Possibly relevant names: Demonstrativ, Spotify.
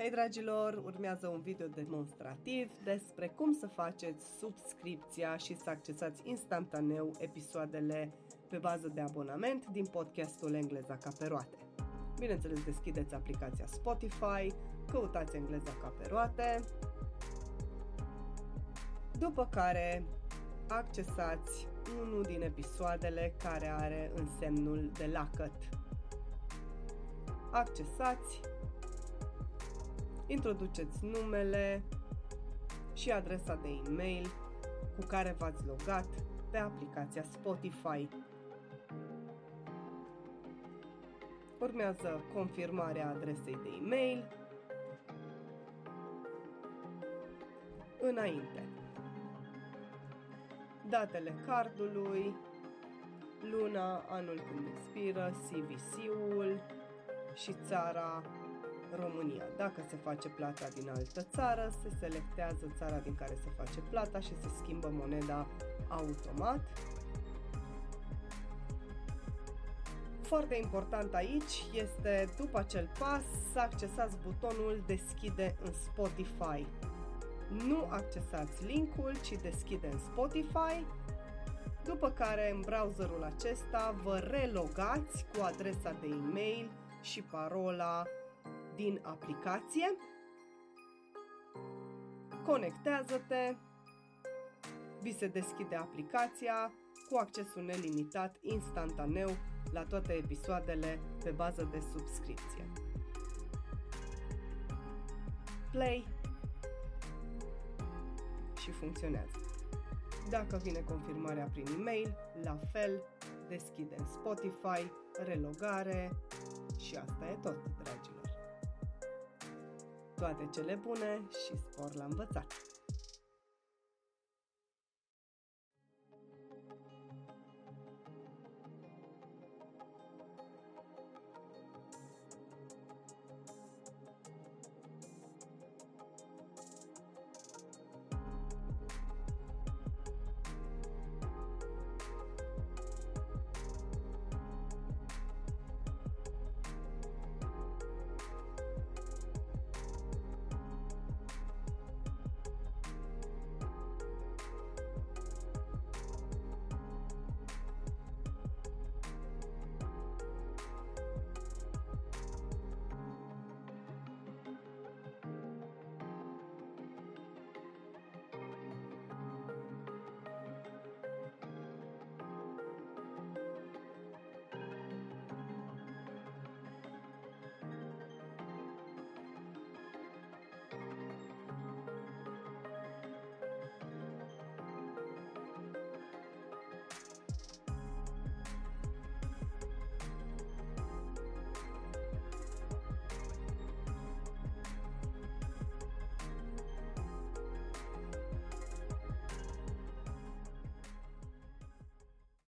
Hei dragilor, urmează un video demonstrativ despre cum să faceți subscripția și să accesați instantaneu episoadele pe bază de abonament din podcastul Engleza ca pe roate. Bineînțeles, deschideți aplicația Spotify, căutați Engleza ca pe roate, după care accesați unul din episoadele care are însemnul de lacăt. Accesați, introduceți numele și adresa de e-mail cu care v-ați logat pe aplicația Spotify. Urmează confirmarea adresei de e-mail. Înainte. Datele cardului, luna, anul când expiră, CVC-ul și țara România. Dacă se face plata din altă țară, se selectează țara din care se face plata și se schimbă moneda automat. Foarte important aici este, după acel pas, să accesați butonul Deschide în Spotify. Nu accesați linkul, ci deschide în Spotify, după care în browserul acesta vă relogați cu adresa de e-mail și parola din aplicație. Conectează-te, vi se deschide aplicația cu accesul nelimitat instantaneu la toate episoadele pe bază de subscripție. Play și funcționează. Dacă vine confirmarea prin e-mail, la fel, deschide în Spotify, relogare și asta e tot, dragilor. Toate cele bune și spor la învățat!